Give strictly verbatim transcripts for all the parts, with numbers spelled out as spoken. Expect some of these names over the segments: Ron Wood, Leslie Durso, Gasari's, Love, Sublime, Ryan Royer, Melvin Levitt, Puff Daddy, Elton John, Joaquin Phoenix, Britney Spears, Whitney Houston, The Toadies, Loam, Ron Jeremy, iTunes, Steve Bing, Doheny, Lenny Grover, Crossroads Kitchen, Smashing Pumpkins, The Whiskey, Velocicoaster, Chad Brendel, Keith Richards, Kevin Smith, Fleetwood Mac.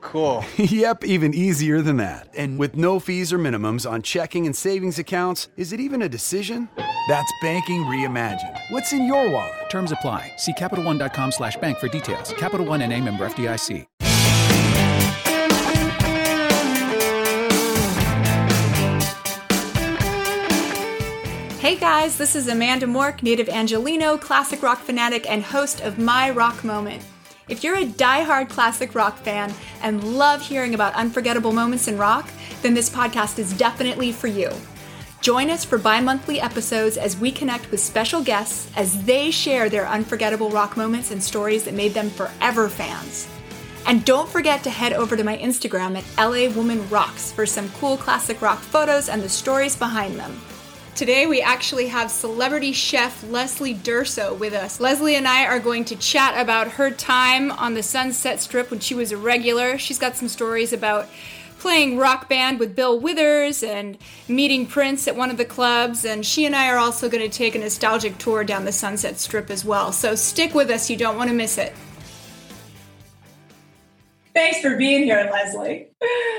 Cool. Yep, even easier than that. And with no fees or minimums on checking and savings accounts, is it even a decision? That's banking reimagined. What's in your wallet? Terms apply. See CapitalOne.com slash bank for details. Capital One N A member F D I C. Hey guys, this is Amanda Mork, native Angeleno, classic rock fanatic, and host of My Rock Moment. If you're a diehard classic rock fan and love hearing about unforgettable moments in rock, then this podcast is definitely for you. Join us for bi-monthly episodes as we connect with special guests as they share their unforgettable rock moments and stories that made them forever fans. And don't forget to head over to my Instagram at LAWomanRocks for some cool classic rock photos and the stories behind them. Today we actually have celebrity chef Leslie Durso with us. Leslie and I are going to chat about her time on the Sunset Strip when she was a regular. She's got some stories about playing rock band with Bill Withers and meeting Prince at one of the clubs. And she and I are also going to take a nostalgic tour down the Sunset Strip as well. So stick with us. You don't want to miss it. Thanks for being here, Leslie.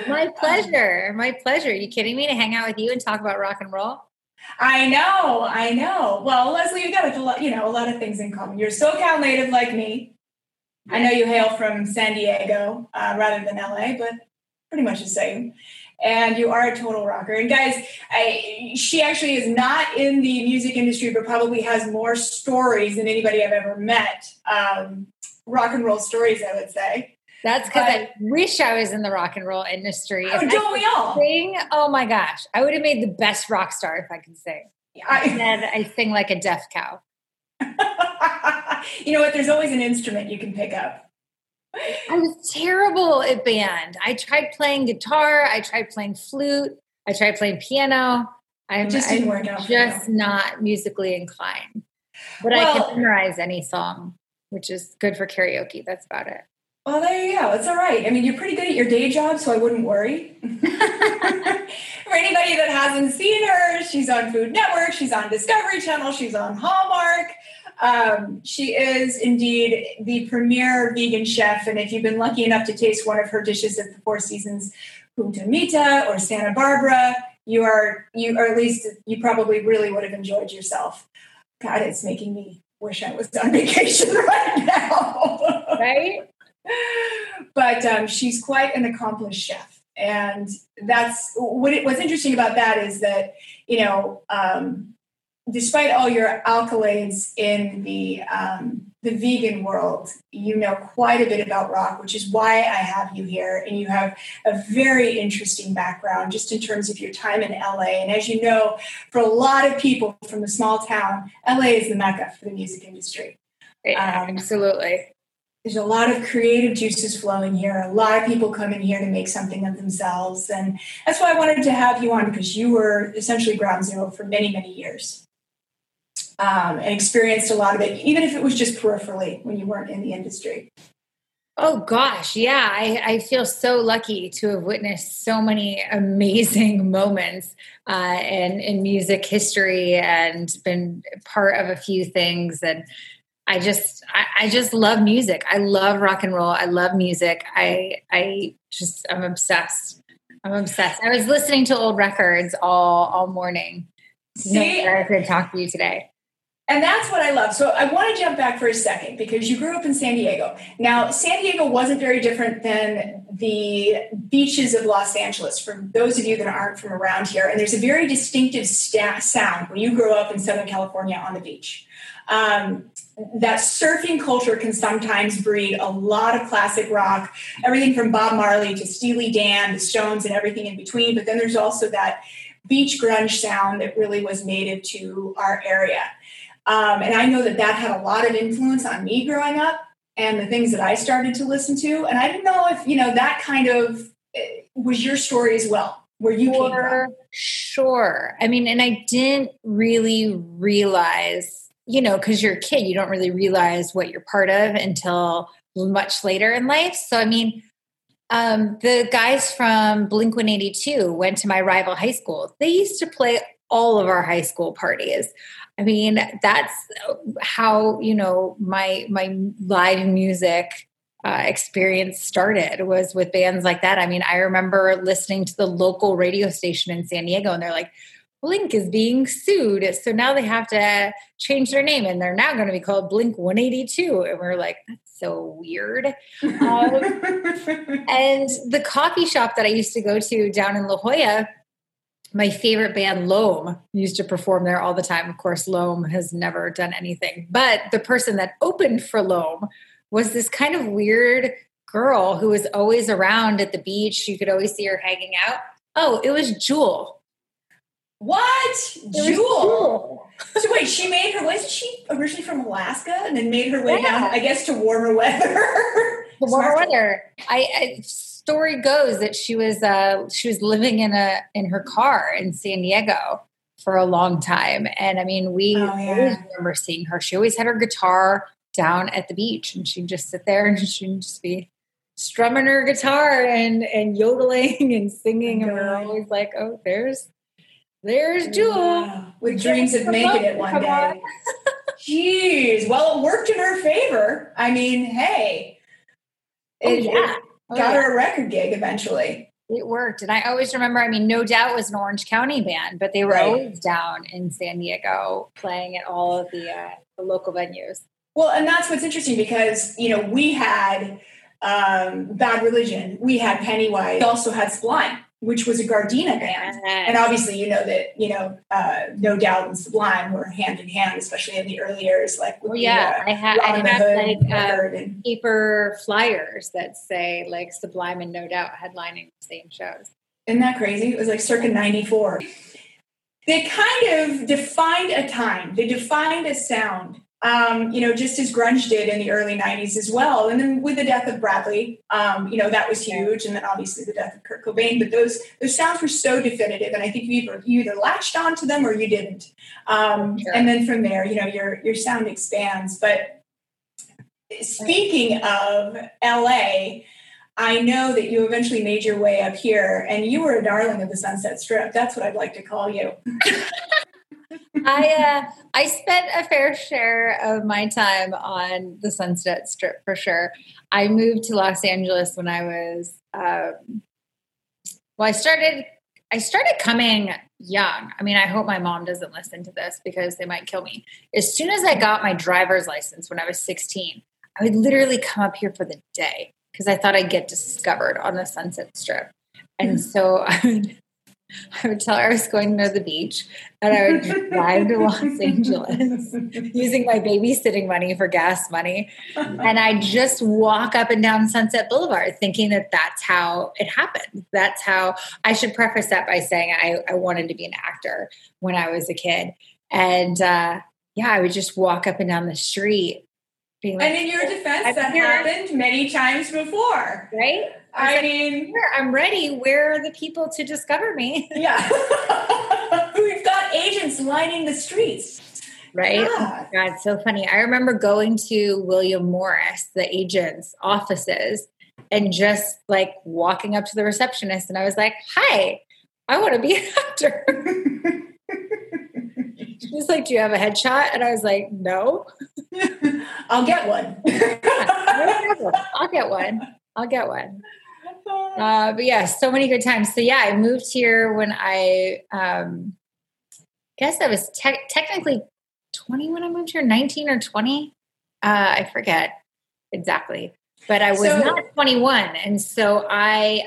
My pleasure. My pleasure. Are you kidding me to hang out with you and talk about rock and roll? I know. I know. Well, Leslie, you've got, like, you know, a lot of things in common. You're SoCal native like me. I know you hail from San Diego uh, rather than L A, but pretty much the same. And you are a total rocker. And guys, I, she actually is not in the music industry, but probably has more stories than anybody I've ever met. Um, rock and roll stories, I would say. That's because I wish I was in the rock and roll industry. Oh, if don't we all? Sing, oh my gosh. I would have made the best rock star if I could sing. I, Instead, I sing like a deaf cow. You know what? There's always an instrument you can pick up. I was terrible at band. I tried playing guitar. I tried playing flute. I tried playing piano. I'm just, I'm just not musically inclined. But well, I can memorize any song, which is good for karaoke. That's about it. Well, there you go. It's all right. I mean, you're pretty good at your day job, so I wouldn't worry. For anybody that hasn't seen her, she's on Food Network. She's on Discovery Channel. She's on Hallmark. Um, she is indeed the premier vegan chef, and if you've been lucky enough to taste one of her dishes at the Four Seasons Punta Mita or Santa Barbara, you are, you or at least you probably really would have enjoyed yourself. God, it's making me wish I was on vacation right now. Right? But um, she's quite an accomplished chef, and that's what it, what's interesting about that is that, you know, um, despite all your accolades in the um, the vegan world, you know quite a bit about rock, which is why I have you here. And you have a very interesting background just in terms of your time in L A. And as you know, for a lot of people from the small town, L A is the mecca for the music industry. Yeah, um, absolutely. There's a lot of creative juices flowing here. A lot of people come in here to make something of themselves. And that's why I wanted to have you on, because you were essentially ground zero for many, many years. Um, and experienced a lot of it, even if it was just peripherally when you weren't in the industry. Oh, gosh. Yeah. I, I feel so lucky to have witnessed so many amazing moments uh, in, in music history and been part of a few things. And I just I, I just love music. I love rock and roll. I love music. I, I just I'm obsessed. I'm obsessed. I was listening to old records all, all morning. See? I could talk to you today. And that's what I love. So I want to jump back for a second, because you grew up in San Diego. Now, San Diego wasn't very different than the beaches of Los Angeles, for those of you that aren't from around here. And there's a very distinctive st- sound when you grow up in Southern California on the beach. Um, that surfing culture can sometimes breed a lot of classic rock, everything from Bob Marley to Steely Dan, the Stones, and everything in between. But then there's also that beach grunge sound that really was native to our area. Um, and I know that that had a lot of influence on me growing up and the things that I started to listen to. And I didn't know if, you know, that kind of was your story as well, where you came from. Sure. I mean, and I didn't really realize, you know, because you're a kid, you don't really realize what you're part of until much later in life. So, I mean, um, the guys from Blink one eighty-two went to my rival high school. They used to play all of our high school parties. I mean, that's how, you know, my my live music uh, experience started, was with bands like that. I mean, I remember listening to the local radio station in San Diego, and they're like, Blink is being sued, so now they have to change their name, and they're now going to be called Blink one eighty-two. And we're like, that's so weird. Um, and the coffee shop that I used to go to down in La Jolla, my favorite band, Loam, used to perform there all the time. Of course, Loam has never done anything. But the person that opened for Loam was this kind of weird girl who was always around at the beach. You could always see her hanging out. Oh, it was Jewel. What? Jewel. So wait, she made her, wasn't she originally from Alaska and then made her way yeah. down, I guess, to warmer weather? The warmer weather. I, I story goes that she was uh, she was living in a in her car in San Diego for a long time. And I mean, we oh, yeah. always remember seeing her. She always had her guitar down at the beach, and she'd just sit there and she'd just be strumming her guitar and, and yodeling and singing. Oh, and we're always like, oh, there's There's Jewel. Wow. With dreams of making it one day. Jeez. Well, it worked in her favor. I mean, hey. It oh, yeah. oh, got yeah. her a record gig eventually. It worked. And I always remember, I mean, No Doubt was an Orange County band, but they were right. always down in San Diego playing at all of the, uh, the local venues. Well, and that's what's interesting, because, you know, we had um, Bad Religion. We had Pennywise. We also had Sublime, which was a Gardena band. And obviously, you know that, you know, uh, No Doubt and Sublime were hand in hand, especially in the early years. Like, with well, yeah, the, uh, I had, I had like, um, and, paper flyers that say like Sublime and No Doubt headlining the same shows. Isn't that crazy? It was like circa ninety-four. They kind of defined a time. They defined a sound. Um, you know, just as grunge did in the early nineties as well. And then with the death of Bradley, um, you know, that was huge. And then obviously the death of Kurt Cobain. But those those sounds were so definitive. And I think you either, you either latched onto them or you didn't. Um, sure. And then from there, you know, your, your sound expands. But speaking of L A, I know that you eventually made your way up here. And you were a darling of the Sunset Strip. That's what I'd like to call you. I uh, I spent a fair share of my time on the Sunset Strip, for sure. I moved to Los Angeles when I was, um, well, I started, I started coming young. I mean, I hope my mom doesn't listen to this because they might kill me. As soon as I got my driver's license when I was sixteen, I would literally come up here for the day because I thought I'd get discovered on the Sunset Strip. And so I would... I would tell her I was going near the beach, and I would just drive to Los Angeles using my babysitting money for gas money. And I'd just walk up and down Sunset Boulevard thinking that that's how it happened. That's how I should preface that by saying I, I wanted to be an actor when I was a kid. And uh, yeah, I would just walk up and down the street. Being like, and in your defense, I've that happened many times before. Right? I, I like, mean, here, I'm ready. Where are the people to discover me? Yeah. We've got agents lining the streets. Right? Yeah. Oh, God, so funny. I remember going to William Morris, the agent's offices, and just like walking up to the receptionist. And I was like, hi, I want to be an actor. She was like, do you have a headshot? And I was like, no. I'll get one. I'll get one. I'll get one. Uh, but yeah, so many good times. So yeah, I moved here when I um, guess I was te- technically twenty when I moved here, nineteen or twenty. Uh, I forget exactly, but I was so, not twenty-one. And so I,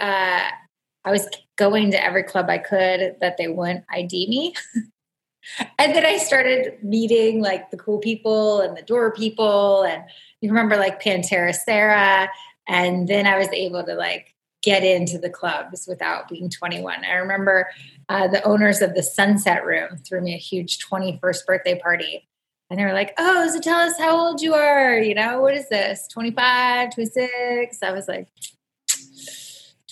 uh, I was going to every club I could that they wouldn't I D me. And then I started meeting like the cool people and the door people. And you remember like Pantera Sarah. And then I was able to like get into the clubs without being twenty-one. I remember uh, the owners of the Sunset Room threw me a huge twenty-first birthday party. And they were like, oh, so tell us how old you are. You know, what is this? twenty-five, twenty-six. I was like,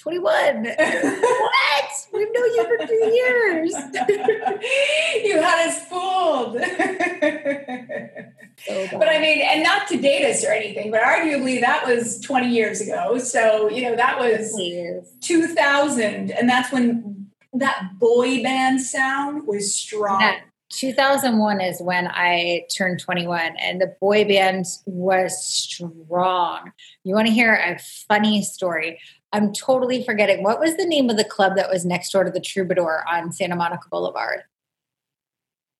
twenty-one. What? We've known you for two years. You had us fooled. So but I mean, and not to date us or anything, but arguably that was twenty years ago. So, you know, that was two thousand. And that's when that boy band sound was strong. Yeah. two thousand one is when I turned twenty-one, and the boy band was strong. You want to hear a funny story? I'm totally forgetting. What was the name of the club that was next door to the Troubadour on Santa Monica Boulevard?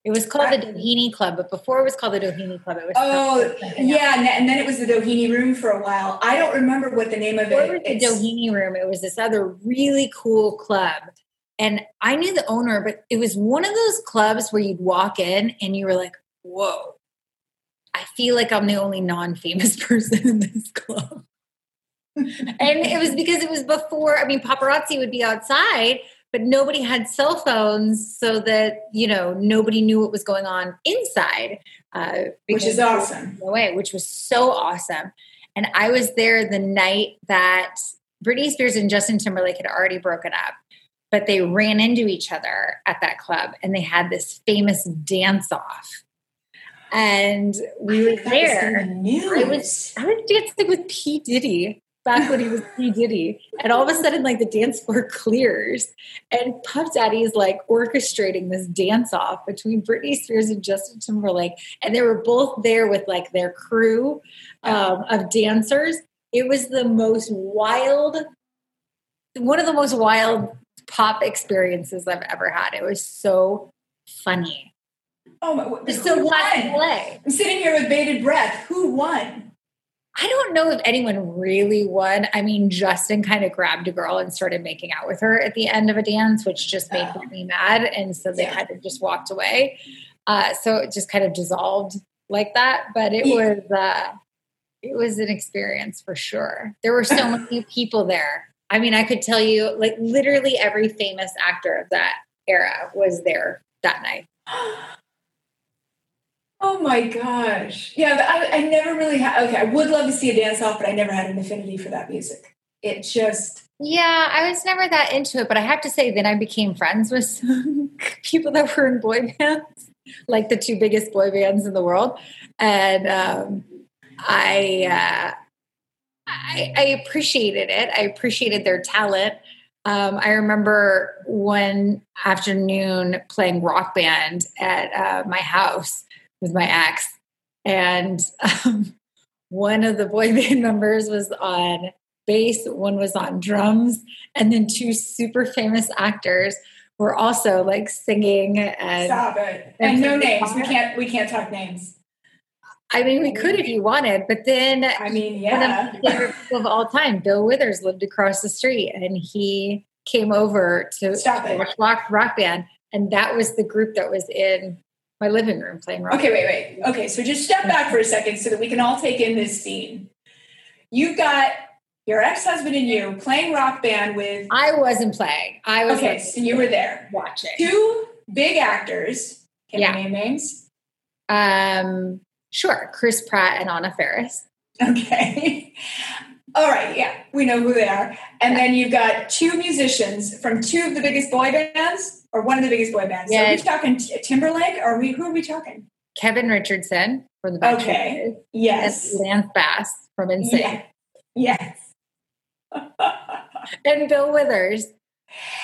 It was called the Doheny Club, but before it was called the Doheny Club, it was... Oh, yeah, and then it was the Doheny Room for a while. I don't remember what the name of it was. Before it was the Doheny Room, it was this other really cool club. And I knew the owner, but it was one of those clubs where you'd walk in and you were like, whoa, I feel like I'm the only non-famous person in this club. And it was because it was before, I mean, paparazzi would be outside, but nobody had cell phones so that, you know, nobody knew what was going on inside. Uh, which is awesome. No way, which was so awesome. And I was there the night that Britney Spears and Justin Timberlake had already broken up. But they ran into each other at that club, and they had this famous dance-off. And we were there. I was I was dancing with P. Diddy back when he was P. Diddy, and all of a sudden, like the dance floor clears, and Puff Daddy is like orchestrating this dance-off between Britney Spears and Justin Timberlake, and they were both there with like their crew um, of dancers. It was the most wild, one of the most wild. pop experiences I've ever had. It was so funny. Oh my! Who so won? Play. I'm sitting here with bated breath. Who won? I don't know if anyone really won. I mean, Justin kind of grabbed a girl and started making out with her at the end of a dance, which just made oh. me mad, and so they yeah. had to just walked away. Uh, so it just kind of dissolved like that. But it yeah. was uh, it was an experience for sure. There were so many people there. I mean, I could tell you, like, literally every famous actor of that era was there that night. Oh, my gosh. Yeah, I, I never really had... Okay, I would love to see a dance-off, but I never had an affinity for that music. It just... Yeah, I was never that into it, but I have to say, then I became friends with some people that were in boy bands, like the two biggest boy bands in the world. And um, I... Uh, I, I appreciated it. I appreciated their talent. Um, I remember one afternoon playing Rock Band at uh, my house with my ex. And um, one of the boy band members was on bass, one was on drums, and then two super famous actors were also like singing. And, Stop it. And, and no names. We can't, we can't talk names. I mean, we could if you wanted, but then I mean, yeah. one of my favorite people of all time, Bill Withers, lived across the street, and he came over to rock, rock Band, and that was the group that was in my living room playing Rock Okay, band. wait, wait. Okay, so just step back for a second so that we can all take in this scene. You've got your ex-husband and you playing Rock Band with... I wasn't playing. I was Okay, so you were there. Watching. Two big actors. Can yeah. you name names? Um... Sure. Chris Pratt and Anna Faris. Okay. All right. Yeah. We know who they are. And yeah. then you've got two musicians from two of the biggest boy bands or one of the biggest boy bands. Yeah. So are we talking Timberlake or are we, who are we talking? Kevin Richardson from The Bachelor. Okay. Yes. And Lance Bass from N sync. Yeah. Yes. And Bill Withers.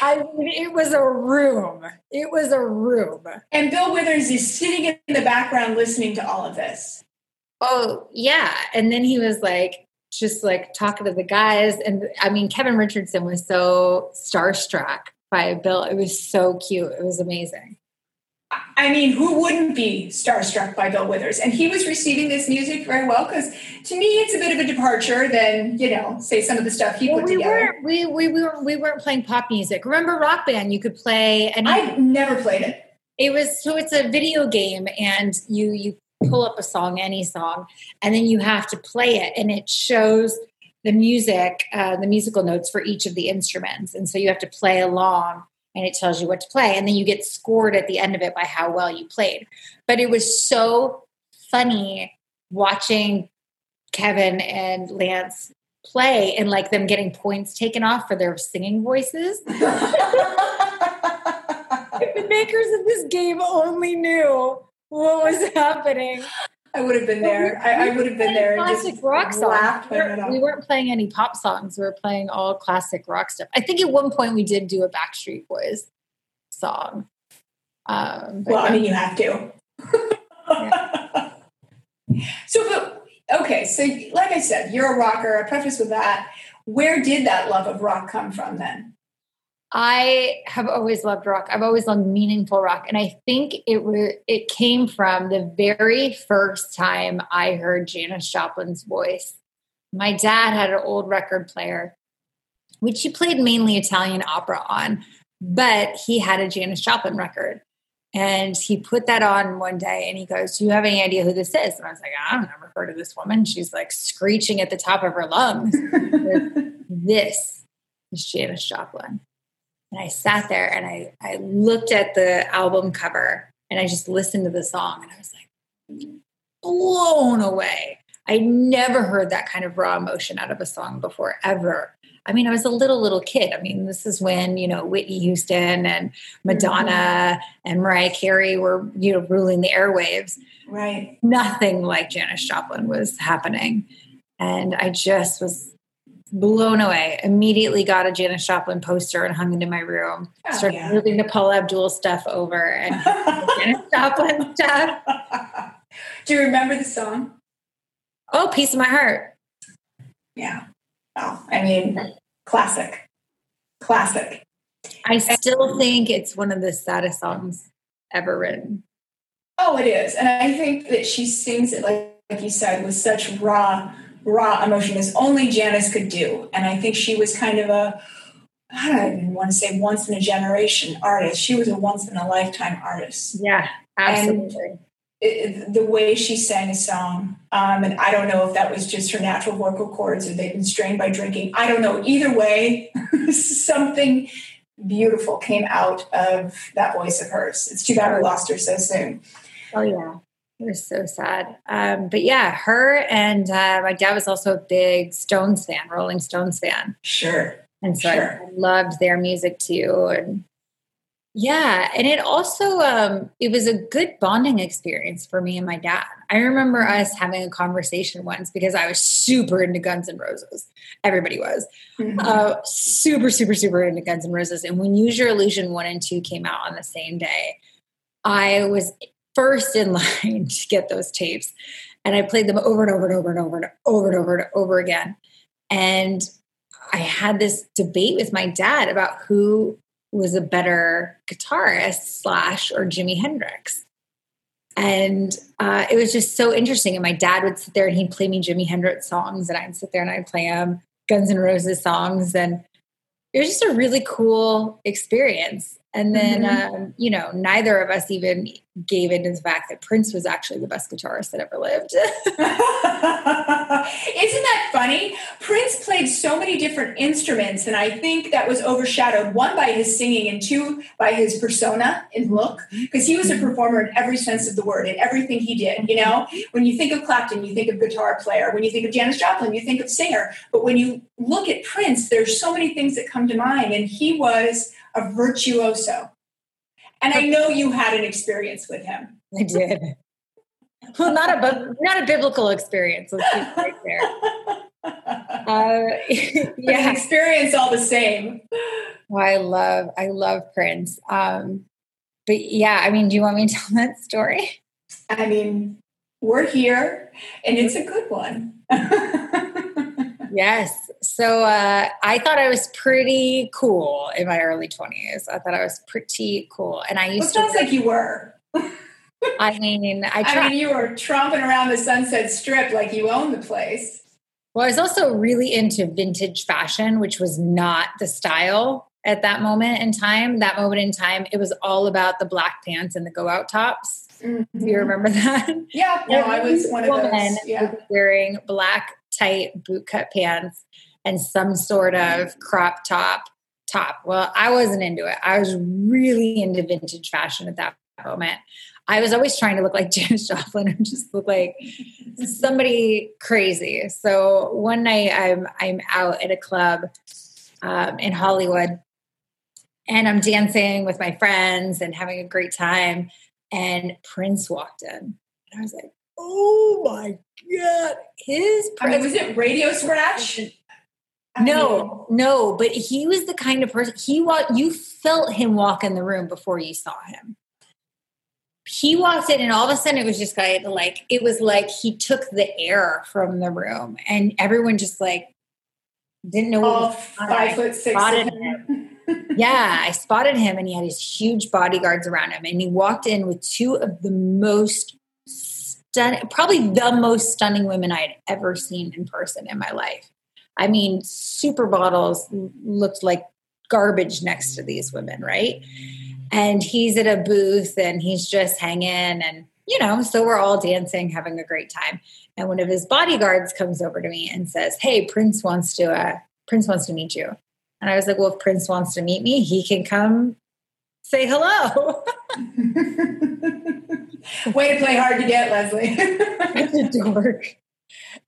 I mean, it was a room. It was a room. And Bill Withers is sitting in the background listening to all of this. Oh, yeah. And then he was like, just like talking to the guys. And I mean, Kevin Richardson was so starstruck by Bill. It was so cute. It was amazing. I mean, who wouldn't be starstruck by Bill Withers? And he was receiving this music very well, because to me, it's a bit of a departure than, you know, say some of the stuff he well, put we together. Weren't, we, we, we, were, we weren't playing pop music. Remember Rock Band? You could play. And I've never played it. It was, so it's a video game, and you, you pull up a song, any song, and then you have to play it. And it shows the music, uh, the musical notes for each of the instruments. And so you have to play along. And it tells you what to play. And then you get scored at the end of it by how well you played. But it was so funny watching Kevin and Lance play and like them getting points taken off for their singing voices. If the makers of this game only knew what was happening. I would have been there. We, I, I would have been there. Classic just rock songs. We weren't, we weren't playing any pop songs. We were playing all classic rock stuff. I think at one point we did do a Backstreet Boys song. Um, well, I mean, you have to. Yeah. So, but, okay. So, like I said, you're a rocker. I preface with that. Where did that love of rock come from then? I have always loved rock. I've always loved meaningful rock. And I think it was, it came from the very first time I heard Janis Joplin's voice. My dad had an old record player, which he played mainly Italian opera on, but he had a Janis Joplin record. And he put that on one day and he goes, "Do you have any idea who this is?" And I was like, "I've never heard of this woman. She's like screeching at the top of her lungs." This is Janis Joplin. And I sat there and I, I looked at the album cover and I just listened to the song and I was like blown away. I never heard that kind of raw emotion out of a song before, ever. I mean, I was a little, little kid. I mean, this is when, you know, Whitney Houston and Madonna mm-hmm. and Mariah Carey were, you know, ruling the airwaves. Right. Nothing like Janis Joplin was happening. And I just was blown away. Immediately got a Janis Joplin poster and hung into my room. Oh, started yeah. moving the Paula Abdul stuff over and Janis Joplin stuff. Do you remember the song? Oh, Piece of My Heart. Yeah. Oh, I mean, classic. Classic. I still think it's one of the saddest songs ever written. Oh, it is. And I think that she sings it, like, like you said, with such raw raw emotion as only Janis could do. And I think she was kind of a, I don't even want to say once in a generation artist. She was a once in a lifetime artist. Yeah, absolutely. And it, the way she sang a song, um, and I don't know if that was just her natural vocal cords or they'd been strained by drinking. I don't know. Either way, something beautiful came out of that voice of hers. It's too bad we lost her so soon. Oh, yeah. It was so sad. Um, but yeah, her and uh, my dad was also a big Stones fan, Rolling Stones fan. Sure. And so sure. I loved their music too. And yeah. And it also, um, it was a good bonding experience for me and my dad. I remember us having a conversation once because I was super into Guns N' Roses. Everybody was. Mm-hmm. Uh, super, super, super into Guns N' Roses. And when Use Your Illusion one and two came out on the same day, I was first in line to get those tapes. And I played them over and over and over and over and over and over and over again. And I had this debate with my dad about who was a better guitarist, Slash or Jimi Hendrix. And uh, it was just so interesting. And my dad would sit there and he'd play me Jimi Hendrix songs and I'd sit there and I'd play him Guns N' Roses songs. And it was just a really cool experience. And then, mm-hmm. um, you know, neither of us even gave into the fact that Prince was actually the best guitarist that ever lived. Isn't that funny? Prince played so many different instruments, and I think that was overshadowed, one, by his singing, and two, by his persona and look, because he was a performer in every sense of the word, in everything he did, you know? When you think of Clapton, you think of guitar player. When you think of Janis Joplin, you think of singer. But when you look at Prince, there's so many things that come to mind, and he was a virtuoso. And I know you had an experience with him. I did. Well, not a not a biblical experience. Let's keep right there. Uh, yeah, an experience all the same. Well, I love I love Prince. Um, but yeah, I mean, do you want me to tell that story? I mean, we're here, and it's a good one. Yes. So uh, I thought I was pretty cool in my early twenties. I thought I was pretty cool. And I used well, it sounds to... like you were. I mean, I, I mean, you were tromping around the Sunset Strip like you owned the place. Well, I was also really into vintage fashion, which was not the style at that moment in time. That moment in time, it was all about the black pants and the go-out tops. Mm-hmm. Do you remember that? Yeah. No, I was one of those. Yeah. Wearing black tight bootcut pants and some sort of crop top top. Well, I wasn't into it. I was really into vintage fashion at that moment. I was always trying to look like Janis Joplin or just look like somebody crazy. So one night I'm I'm out at a club um, in Hollywood, and I'm dancing with my friends and having a great time. And Prince walked in, and I was like, "Oh my God, his Prince!" I mean, was it Radio Scratch? No, no, but he was the kind of person he walked. You felt him walk in the room before you saw him. He walked in, and all of a sudden, it was just like, like it was like he took the air from the room, and everyone just like didn't know. What was five foot six. Yeah, I spotted him, and he had his huge bodyguards around him, and he walked in with two of the most stunning, probably the most stunning women I had ever seen in person in my life. I mean, super models looked like garbage next to these women, right? And he's at a booth, and he's just hanging, and, you know, so we're all dancing, having a great time. And one of his bodyguards comes over to me and says, "Hey, Prince wants to uh, Prince wants to meet you." And I was like, well, if Prince wants to meet me, he can come say hello. Way to play hard to get, Leslie. Dork.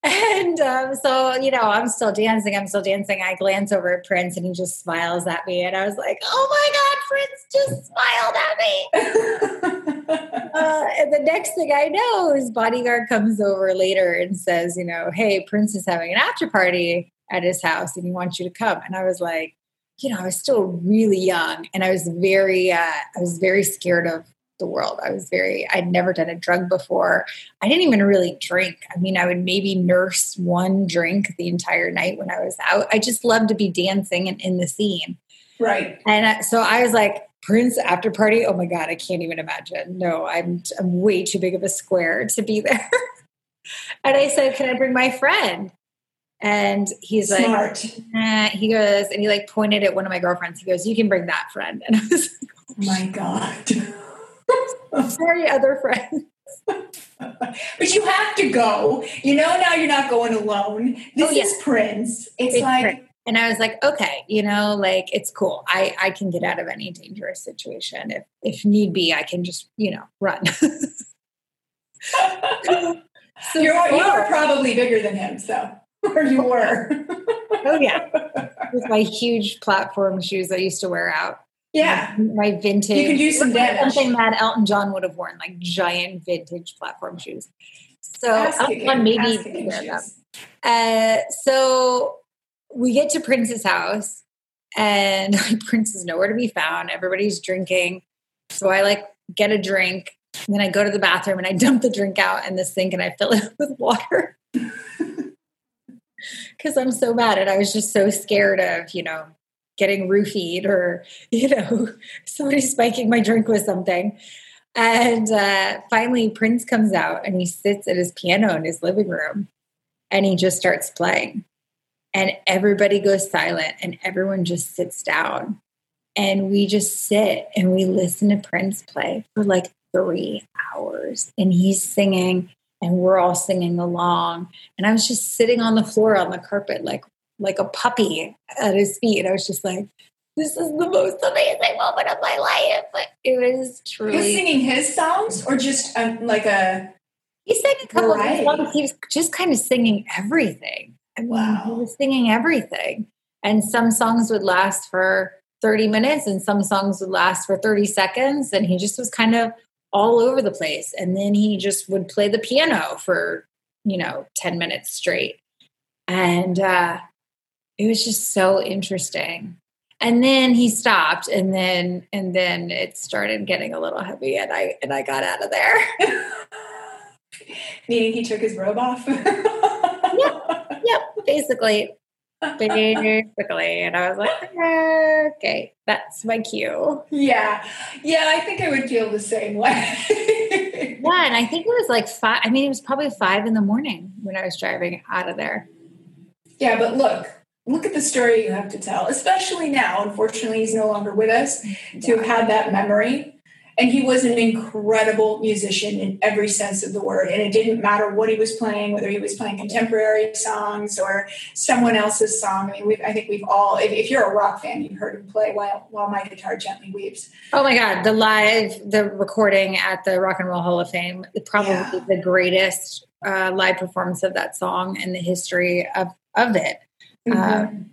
And um, so, you know, I'm still dancing. I'm still dancing. I glance over at Prince, and he just smiles at me. And I was like, oh, my God, Prince just smiled at me. uh, and the next thing I know, his bodyguard comes over later and says, you know, hey, Prince is having an after party at his house, and he wants you to come. And I was like, you know, I was still really young, and I was very, uh, I was very scared of the world. I was very, I'd never done a drug before. I didn't even really drink. I mean, I would maybe nurse one drink the entire night when I was out. I just loved to be dancing and in the scene. Right. And I, so I was like, Prince after party. Oh my God, I can't even imagine. No, I'm, I'm way too big of a square to be there. And I said, can I bring my friend? And he's Smart. like, eh. He goes, and he like pointed at one of my girlfriends. He goes, you can bring that friend. And I was like, oh my God. Sorry, other friends. But you have to go. You know, now you're not going alone. This oh, yes. is Prince. It's, it's like. Prince. And I was like, okay, you know, like it's cool. I, I can get out of any dangerous situation. If, if need be, I can just, you know, run. so you're, you're probably bigger than him, so. Or you were. Oh, yeah. With my huge platform shoes I used to wear out. Yeah. My, my vintage. You could do some damage. Something that Elton John would have worn, like giant vintage platform shoes. So Elton John maybe could wear them. Uh, so we get to Prince's house, and Prince is nowhere to be found. Everybody's drinking. So I like get a drink, and then I go to the bathroom, and I dump the drink out in the sink, and I fill it with water. Because I'm so mad, and I was just so scared of, you know, getting roofied or, you know, somebody spiking my drink with something. And uh, finally, Prince comes out, and he sits at his piano in his living room, and he just starts playing. And everybody goes silent, and everyone just sits down. And we just sit, and we listen to Prince play for like three hours. And he's singing, and we're all singing along. And I was just sitting on the floor on the carpet, like, like a puppy at his feet. And I was just like, this is the most amazing moment of my life. But it was truly. He was singing his songs or just um, like a. He sang a couple variety. of songs. He was just kind of singing everything. I mean, wow. He was singing everything. And some songs would last for thirty minutes, and some songs would last for thirty seconds. And he just was kind of all over the place. And then he just would play the piano for, you know, ten minutes straight. And uh, it was just so interesting. And then he stopped, and then, and then it started getting a little heavy, and I, and I got out of there. Meaning he took his robe off. Yep. Yep. Basically. Basically. And I was like, okay, that's my cue. Yeah. Yeah, I think I would feel the same way. Yeah, and I think it was like five. I mean, it was probably five in the morning when I was driving out of there. Yeah, but look, look at the story you have to tell, especially now. Unfortunately, he's no longer with us to have had that memory. And he was an incredible musician in every sense of the word. And it didn't matter what he was playing, whether he was playing contemporary songs or someone else's song. I mean, we've, I think we've all, if, if you're a rock fan, you've heard him play while, while My Guitar Gently Weeps. Oh my God. The live, the recording at the Rock and Roll Hall of Fame, probably yeah. the greatest uh, live performance of that song and the history of, of it. Mm-hmm. Um,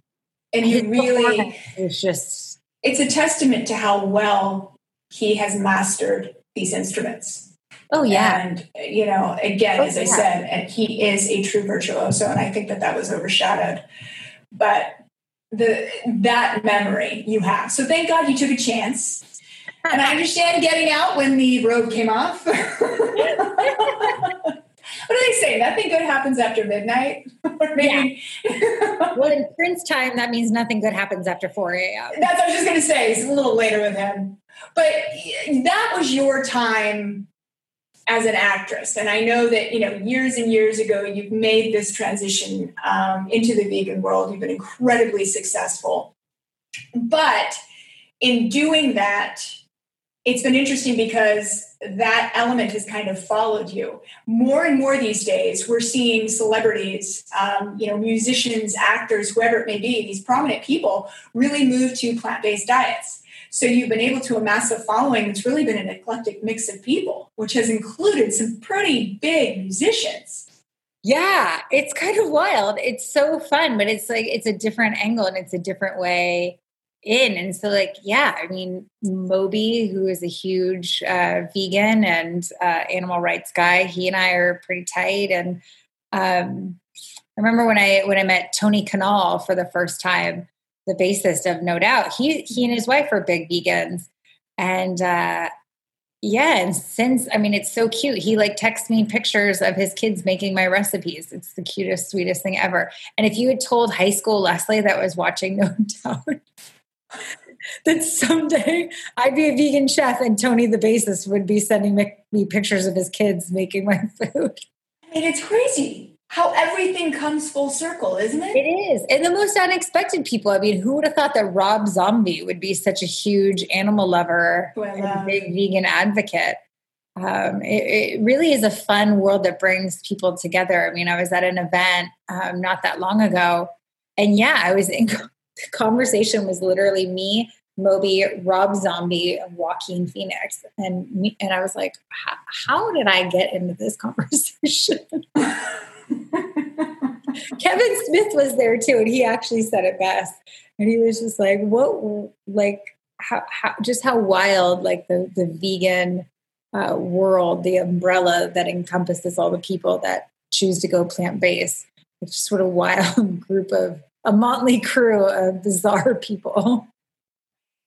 and you really, it's just, it's a testament to how well he has mastered these instruments. Oh, yeah. And, you know, again, oh, as I yeah. said, and he is a true virtuoso, and I think that that was overshadowed. But the that memory you have. So thank God you took a chance. And I understand getting out when the robe came off. What do they say? Nothing good happens after midnight? Or maybe. Yeah. Well, in Prince time, that means nothing good happens after four a.m. That's what I was just going to say. It's a little later with him. But that was your time as an actress. And I know that, you know, years and years ago, you've made this transition um, into the vegan world. You've been incredibly successful. But in doing that, it's been interesting because that element has kind of followed you. More and more these days, we're seeing celebrities, um, you know, musicians, actors, whoever it may be, these prominent people really move to plant-based diets. So you've been able to amass a following that's really been an eclectic mix of people, which has included some pretty big musicians. Yeah, it's kind of wild. It's so fun, but it's like, it's a different angle and it's a different way in. And so like, yeah, I mean, Moby, who is a huge uh, vegan and uh, animal rights guy, he and I are pretty tight. And um, I remember when I, when I met Tony Kanal for the first time, the bassist of No Doubt, he he and his wife are big vegans. And uh, yeah, and since, I mean, it's so cute. He like texts me pictures of his kids making my recipes. It's the cutest, sweetest thing ever. And if you had told high school Leslie that was watching No Doubt that someday I'd be a vegan chef and Tony the bassist would be sending me pictures of his kids making my food. I mean, it's crazy how everything comes full circle, isn't it? It is. And the most unexpected people. I mean, who would have thought that Rob Zombie would be such a huge animal lover well, and a big vegan advocate? Um, it, it really is a fun world that brings people together. I mean, I was at an event um, not that long ago. And yeah, I was in the conversation was literally me, Moby, Rob Zombie, and Joaquin Phoenix. And me, and I was like, how did I get into this conversation? Kevin Smith was there too, and he actually said it best. And he was just like, what, like, how, how just how wild, like, the, the vegan uh, world, the umbrella that encompasses all the people that choose to go plant-based. It's just sort of wild group of, a motley crew of bizarre people.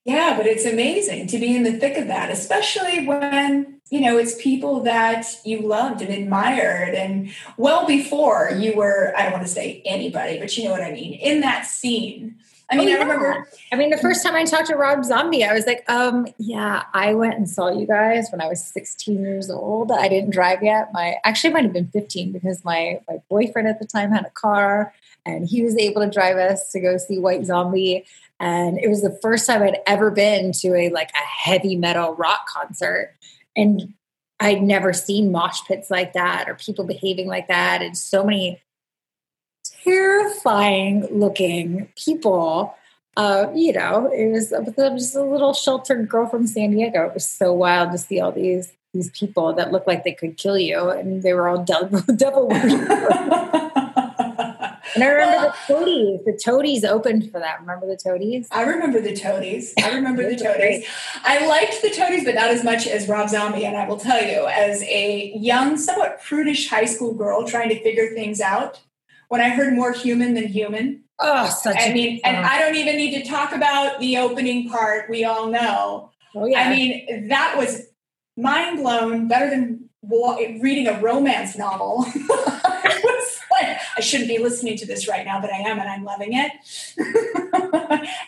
Yeah, but it's amazing to be in the thick of that, especially when, you know, it's people that you loved and admired, and well before you were, I don't want to say anybody, but you know what I mean, in that scene. I mean, oh, yeah. I remember, I mean, the first time I talked to Rob Zombie, I was like, um, yeah, I went and saw you guys when I was sixteen years old. I didn't drive yet. My, actually might've been fifteen because my, my boyfriend at the time had a car and he was able to drive us to go see White Zombie. And it was the first time I'd ever been to a, like a heavy metal rock concert. And I'd never seen mosh pits like that or people behaving like that. And so many terrifying looking people, uh, you know, it was, it was just a little sheltered girl from San Diego. It was so wild to see all these, these people that looked like they could kill you. And they were all devil, devil worshippers. And I remember the Toadies, the Toadies opened for that. Remember the Toadies? I remember the Toadies. I remember the Toadies. I liked the Toadies, but not as much as Rob Zombie. And I will tell you, as a young, somewhat prudish high school girl trying to figure things out, when I heard More Human Than Human, oh, such I a mean, fun. And I don't even need to talk about the opening part. We all know. Oh, yeah. I mean, that was mind blown, better than reading a romance novel. I was like, I shouldn't be listening to this right now, but I am, and I'm loving it.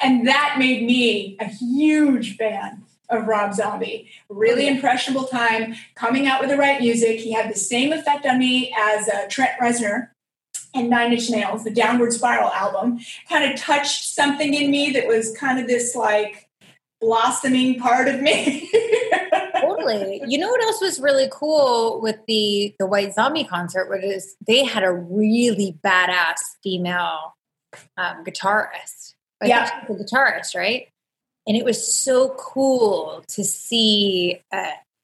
And that made me a huge fan of Rob Zombie. Really impressionable time, coming out with the right music. He had the same effect on me as uh, Trent Reznor and Nine Inch Nails, the Downward Spiral album, kind of touched something in me that was kind of this, like, blossoming part of me. Totally. You know what else was really cool with the, the White Zombie concert was they had a really badass female um, guitarist. I yeah. The guitarist, right? And it was so cool to see a,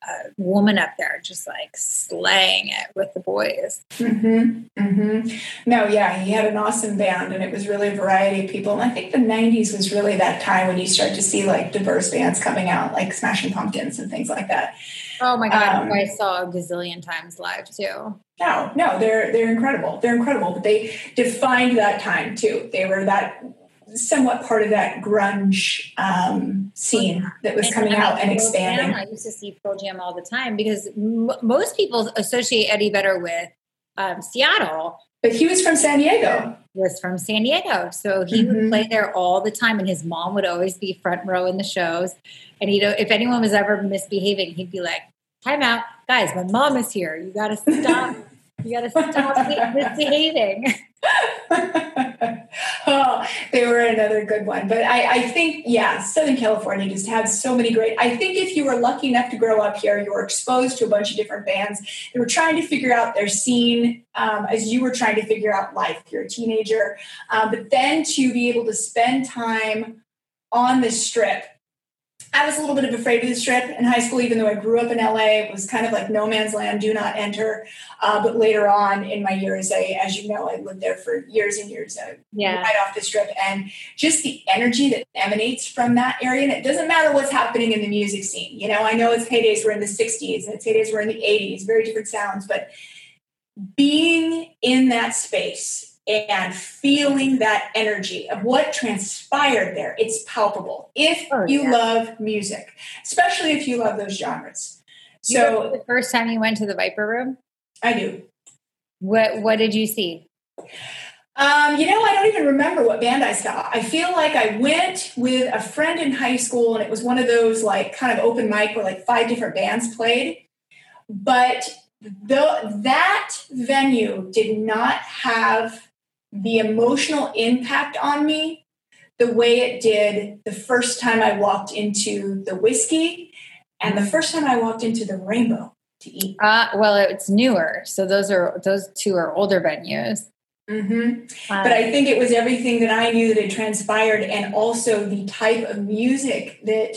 a woman up there just like slaying it with the boys. Mm-hmm. Mm-hmm. No, yeah, he had an awesome band and it was really a variety of people. And I think the nineties was really that time when you start to see like diverse bands coming out, like Smashing Pumpkins and things like that. Oh my God, um, I saw a gazillion times live too. No, no, they're they're incredible. They're incredible, but they defined that time too. They were that... somewhat part of that grunge um, scene that was and, coming and out and expanding. Jam, I used to see Pearl Jam all the time because m- most people associate Eddie Vedder with um, Seattle. But he was from San Diego. He was from San Diego. So he mm-hmm. would play there all the time and his mom would always be front row in the shows. And you know, if anyone was ever misbehaving, he'd be like, time out. Guys, my mom is here. You got to stop. You got to stop misbehaving. Oh, they were another good one. But I, I think, yeah, Southern California just had so many great... I think if you were lucky enough to grow up here, you were exposed to a bunch of different bands. They were trying to figure out their scene um, as you were trying to figure out life. You're a teenager. Um, but then to be able to spend time on the Strip... I was a little bit of afraid of the Strip in high school, even though I grew up in L A. It was kind of like no man's land, do not enter. Uh, but later on in my years, I, as you know, I lived there for years and years, uh, yeah. right off the Strip. And just the energy that emanates from that area. And it doesn't matter what's happening in the music scene. You know, I know its heydays were in the sixties and its heydays were in the eighties, very different sounds. But being in that space and feeling that energy of what transpired there, it's palpable. If oh, you yeah. love music, especially if you love those genres. So the first time you went to the Viper Room? I do. What What did you see? Um, you know, I don't even remember what band I saw. I feel like I went with a friend in high school and it was one of those like kind of open mic where like five different bands played. But the, that venue did not have the emotional impact on me the way it did the first time I walked into the Whiskey and the first time I walked into the Rainbow to eat. Uh, well, it's newer. So those are, those two are older venues. Mm-hmm. Um, but I think it was everything that I knew that had transpired and also the type of music that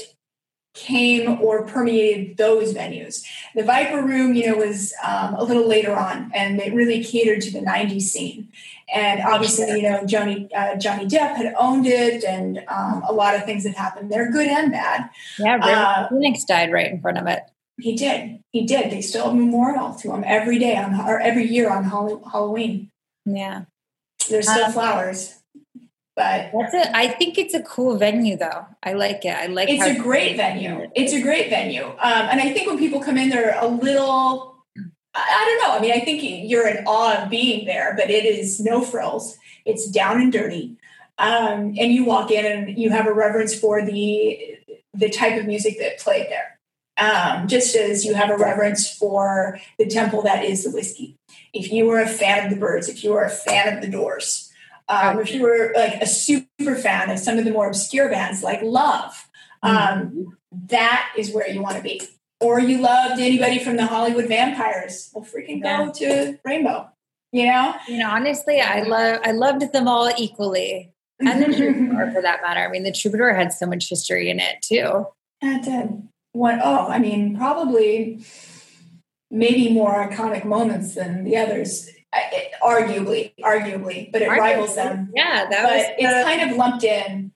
came or permeated those venues. The Viper Room, you know, was um, a little later on and it really catered to the nineties scene. And obviously, you know, Johnny, uh, Johnny Depp had owned it and um, a lot of things that happened there, good and bad. Yeah, River Phoenix uh, died right in front of it. He did. He did. They still have a memorial to him every day on or every year on Halloween. Yeah. There's still um, flowers. But that's it. I think it's a cool venue, though. I like it. I like it's a great venue. It. It's a great venue. Um, and I think when people come in, they're a little... I don't know. I mean, I think you're in awe of being there, but it is no frills. It's down and dirty. Um, and you walk in and you have a reverence for the the type of music that played there. Um, just as you have a reverence for the temple that is the Whiskey. If you were a fan of the Birds, if you were a fan of the Doors, um, if you were like a super fan of some of the more obscure bands like Love, um, mm-hmm. that is where you want to be. Or you loved anybody from the Hollywood Vampires? Well, freaking go yeah. to Rainbow, you know. You know, honestly, I love I loved them all equally, and the Troubadour for that matter. I mean, the Troubadour had so much history in it too. That did. What? Oh, I mean, probably maybe more iconic moments than the others. I, it, arguably, arguably, but it arguably. rivals them. Yeah, that but was. But it's kind of lumped in.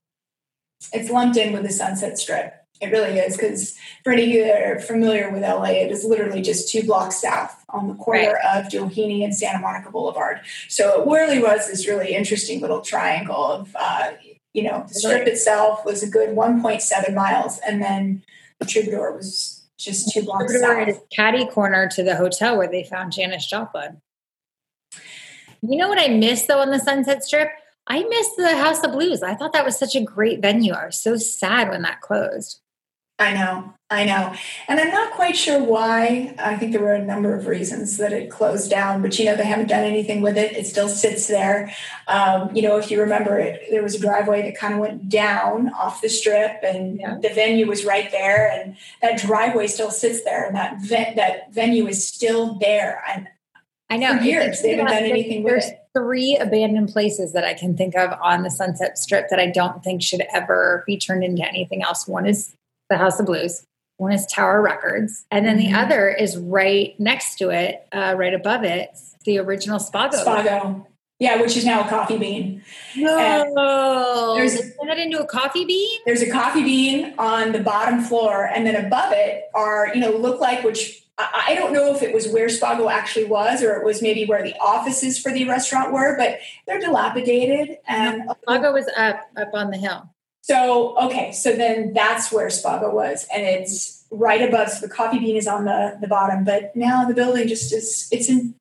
It's lumped in with the Sunset Strip. It really is, because for any of you that are familiar with L A, it is literally just two blocks south on the corner right. of Doheny and Santa Monica Boulevard. So it really was this really interesting little triangle of, uh, you know, the Strip itself was a good one point seven miles, and then the Troubadour was just two blocks south. The Troubadour is catty corner to the hotel where they found Janis Joplin. You know what I miss, though, on the Sunset Strip? I miss the House of Blues. I thought that was such a great venue. I was so sad when that closed. I know. I know. And I'm not quite sure why. I think there were a number of reasons that it closed down, but, you know, they haven't done anything with it. It still sits there. Um, you know, if you remember it, there was a driveway that kind of went down off the strip, and yeah. the venue was right there, and that driveway still sits there, and that ve- that venue is still there. And I know. For years, it's, they haven't yeah, done anything with it. Three abandoned places that I can think of on the Sunset Strip that I don't think should ever be turned into anything else. One is the House of Blues. One is Tower Records. And then the mm-hmm. other is right next to it, uh, right above it, the original Spago. Spago. Yeah, which is now a coffee bean. No. There's that into a coffee bean? There's a coffee bean on the bottom floor. And then above it are, you know, look like, which I don't know if it was where Spago actually was, or it was maybe where the offices for the restaurant were, but they're dilapidated. And Spago was up, up on the hill. So, okay, so then that's where Spago was, and it's right above, so the coffee bean is on the, the bottom, but now the building just is, it's in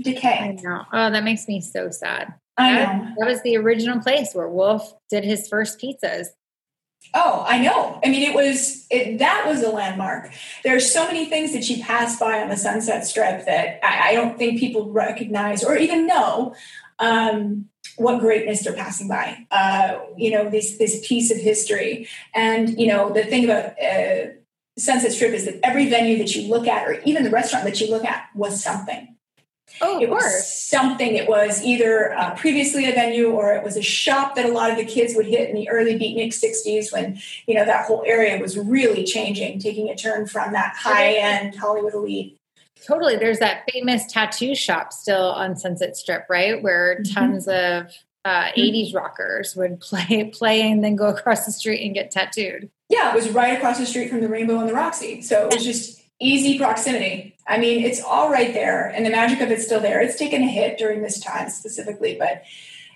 decay. I know. Oh, that makes me so sad. I that, know. That was the original place where Wolf did his first pizzas. Oh, I know. I mean, it was, it, that was a landmark. There are so many things that you pass by on the Sunset Strip that I, I don't think people recognize or even know. Um, what greatness they're passing by, uh, you know, this, this piece of history. And, you know, the thing about uh, Sunset Strip is that every venue that you look at, or even the restaurant that you look at, was something. Oh, it was something. It was either uh, previously a venue, or it was a shop that a lot of the kids would hit in the early beatnik sixties, when, you know, that whole area was really changing, taking a turn from that high-end Hollywood elite. Totally. There's that famous tattoo shop still on Sunset Strip, right? Where tons mm-hmm. of uh, eighties rockers would play, play and then go across the street and get tattooed. Yeah, it was right across the street from the Rainbow and the Roxy. So it was just easy proximity. I mean, it's all right there. And the magic of it's still there. It's taken a hit during this time specifically, but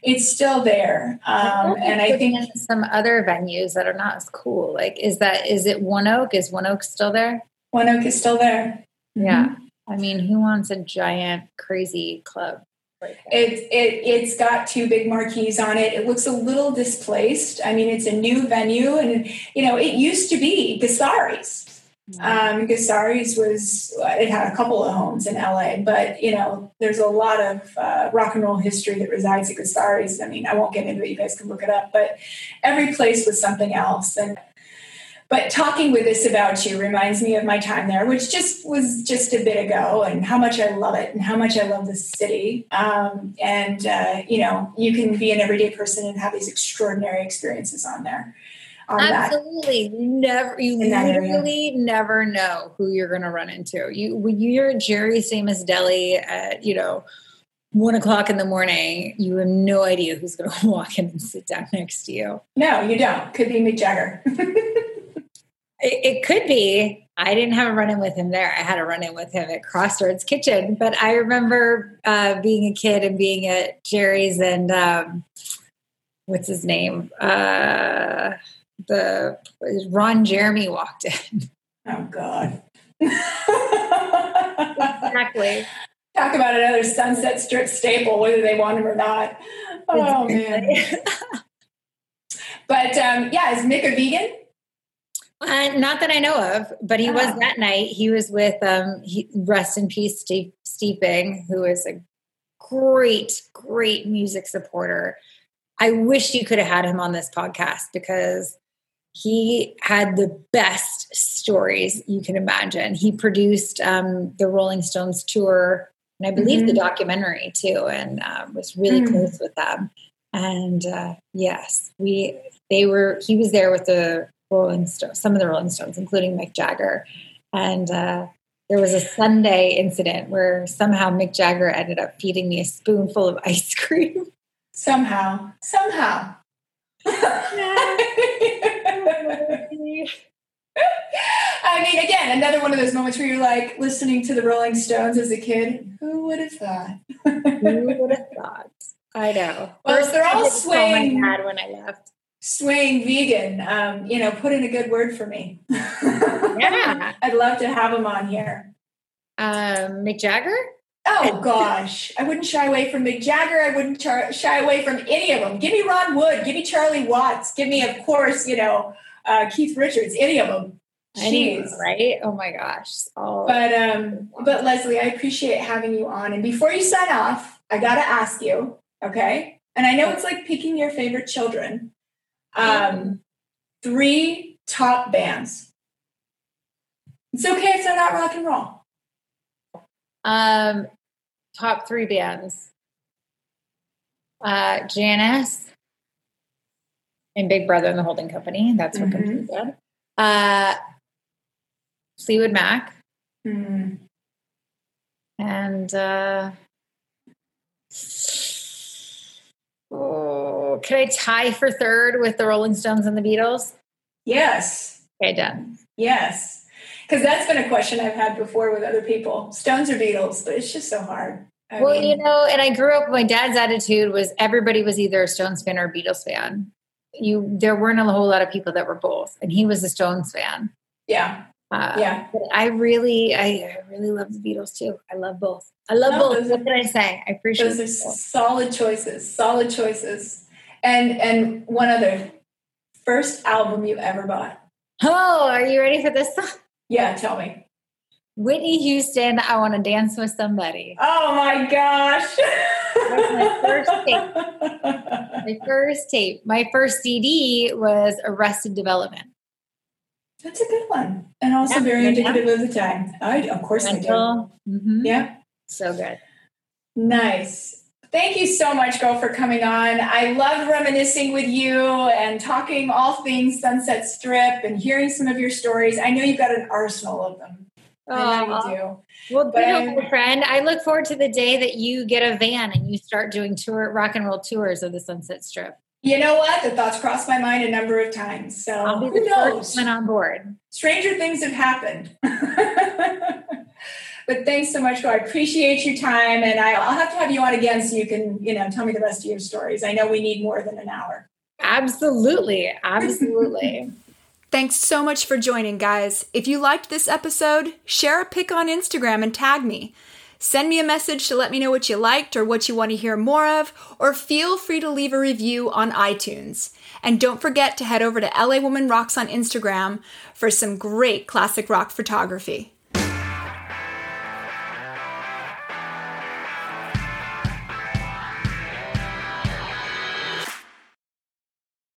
it's still there. Um, I and I think some other venues that are not as cool. Like, is that, is it One Oak? Is One Oak still there? One Oak is still there. Mm-hmm. Yeah. I mean, who wants a giant, crazy club? Like it, it, it's got two big marquees on it. It looks a little displaced. I mean, it's a new venue, and, you know, it used to be Gasari's. Um, Gasari's was, it had a couple of homes in L A, but, you know, there's a lot of uh, rock and roll history that resides at Gasari's. I mean, I won't get into it. You guys can look it up, but every place was something else. And But talking with this about you reminds me of my time there, which just was just a bit ago, and how much I love it and how much I love this city. Um, and, uh, you know, you can be an everyday person and have these extraordinary experiences on there. On Absolutely. That, never, you literally never know who you're going to run into. You, when you're at Jerry's Famous Deli at, you know, one o'clock in the morning, you have no idea who's going to walk in and sit down next to you. No, you don't. Could be Mick Jagger. It could be. I didn't have a run-in with him there. I had a run-in with him at Crossroads Kitchen. But I remember uh, being a kid and being at Jerry's, and um, what's his name? Uh, the Ron Jeremy walked in. Oh, God. Exactly. Talk about another Sunset Strip staple, whether they want him or not. Oh, exactly. Man. But, um, yeah, is Mick a vegan? Uh, not that I know of, but he oh. was that night. He was with, um, he, rest in peace, Steve, Steve Bing, who is a great, great music supporter. I wish you could have had him on this podcast, because he had the best stories you can imagine. He produced um, the Rolling Stones tour, and I believe mm-hmm. the documentary too, and uh, was really mm-hmm. close with them. And uh, yes, we they were. He was there with the Rolling Stones, some of the Rolling Stones, including Mick Jagger. And uh, there was a Sunday incident where somehow Mick Jagger ended up feeding me a spoonful of ice cream. Somehow. Somehow. I mean, again, another one of those moments where you're like listening to the Rolling Stones as a kid. Who would have thought? Who would have thought? I know. Well, First, they're all swaying. I had when I left. Swaying vegan, um, you know, put in a good word for me. Yeah, I'd love to have him on here. Um, Mick Jagger? Oh gosh, I wouldn't shy away from Mick Jagger. I wouldn't char- shy away from any of them. Give me Ron Wood. Give me Charlie Watts. Give me, of course, you know, uh, Keith Richards. Any of them. Jeez. Anyway, right? Oh my gosh. All but um, but Leslie, I appreciate having you on. And before you sign off, I gotta ask you, okay? And I know it's like picking your favorite children. Um, three top bands. It's okay if they're not rock and roll. Um, top three bands. Uh, Janis and Big Brother and the Holding Company. That's what mm-hmm. comes to Uh Fleetwood Mac. Mm. And uh oh, can I tie for third with the Rolling Stones and the Beatles? Yes. Okay, done. Yes. Because that's been a question I've had before with other people. Stones or Beatles, but it's just so hard. I well, mean, you know, and I grew up, my dad's attitude was everybody was either a Stones fan or a Beatles fan. You there weren't a whole lot of people that were both, and he was a Stones fan. Yeah. Uh, yeah, but I really, I really love the Beatles too. I love both. I love no, both. Are, what can I say? I appreciate those are both. solid choices, solid choices. And and one other, first album you ever bought. Oh, are you ready for this song? Yeah, tell me. Whitney Houston, I Want to Dance with Somebody. Oh my gosh. That was my first tape. My first tape. My first C D was Arrested Development. That's a good one. And also yeah, very indicative yeah. of the time. I, of course Mental. I do. Mm-hmm. Yeah. So good. Nice. Thank you so much, girl, for coming on. I love reminiscing with you and talking all things Sunset Strip and hearing some of your stories. I know you've got an arsenal of them. Oh, I know you do. Well, but beautiful, friend. I look forward to the day that you get a van and you start doing tour rock and roll tours of the Sunset Strip. You know what? The thoughts crossed my mind a number of times. So I'll be the who knows? First on board. Stranger things have happened. But thanks so much, girl. I appreciate your time, and I'll have to have you on again so you can, you know, tell me the rest of your stories. I know we need more than an hour. Absolutely, absolutely. Thanks so much for joining, guys. If you liked this episode, share a pic on Instagram and tag me. Send me a message to let me know what you liked or what you want to hear more of, or feel free to leave a review on iTunes. And don't forget to head over to L A Woman Rocks on Instagram for some great classic rock photography.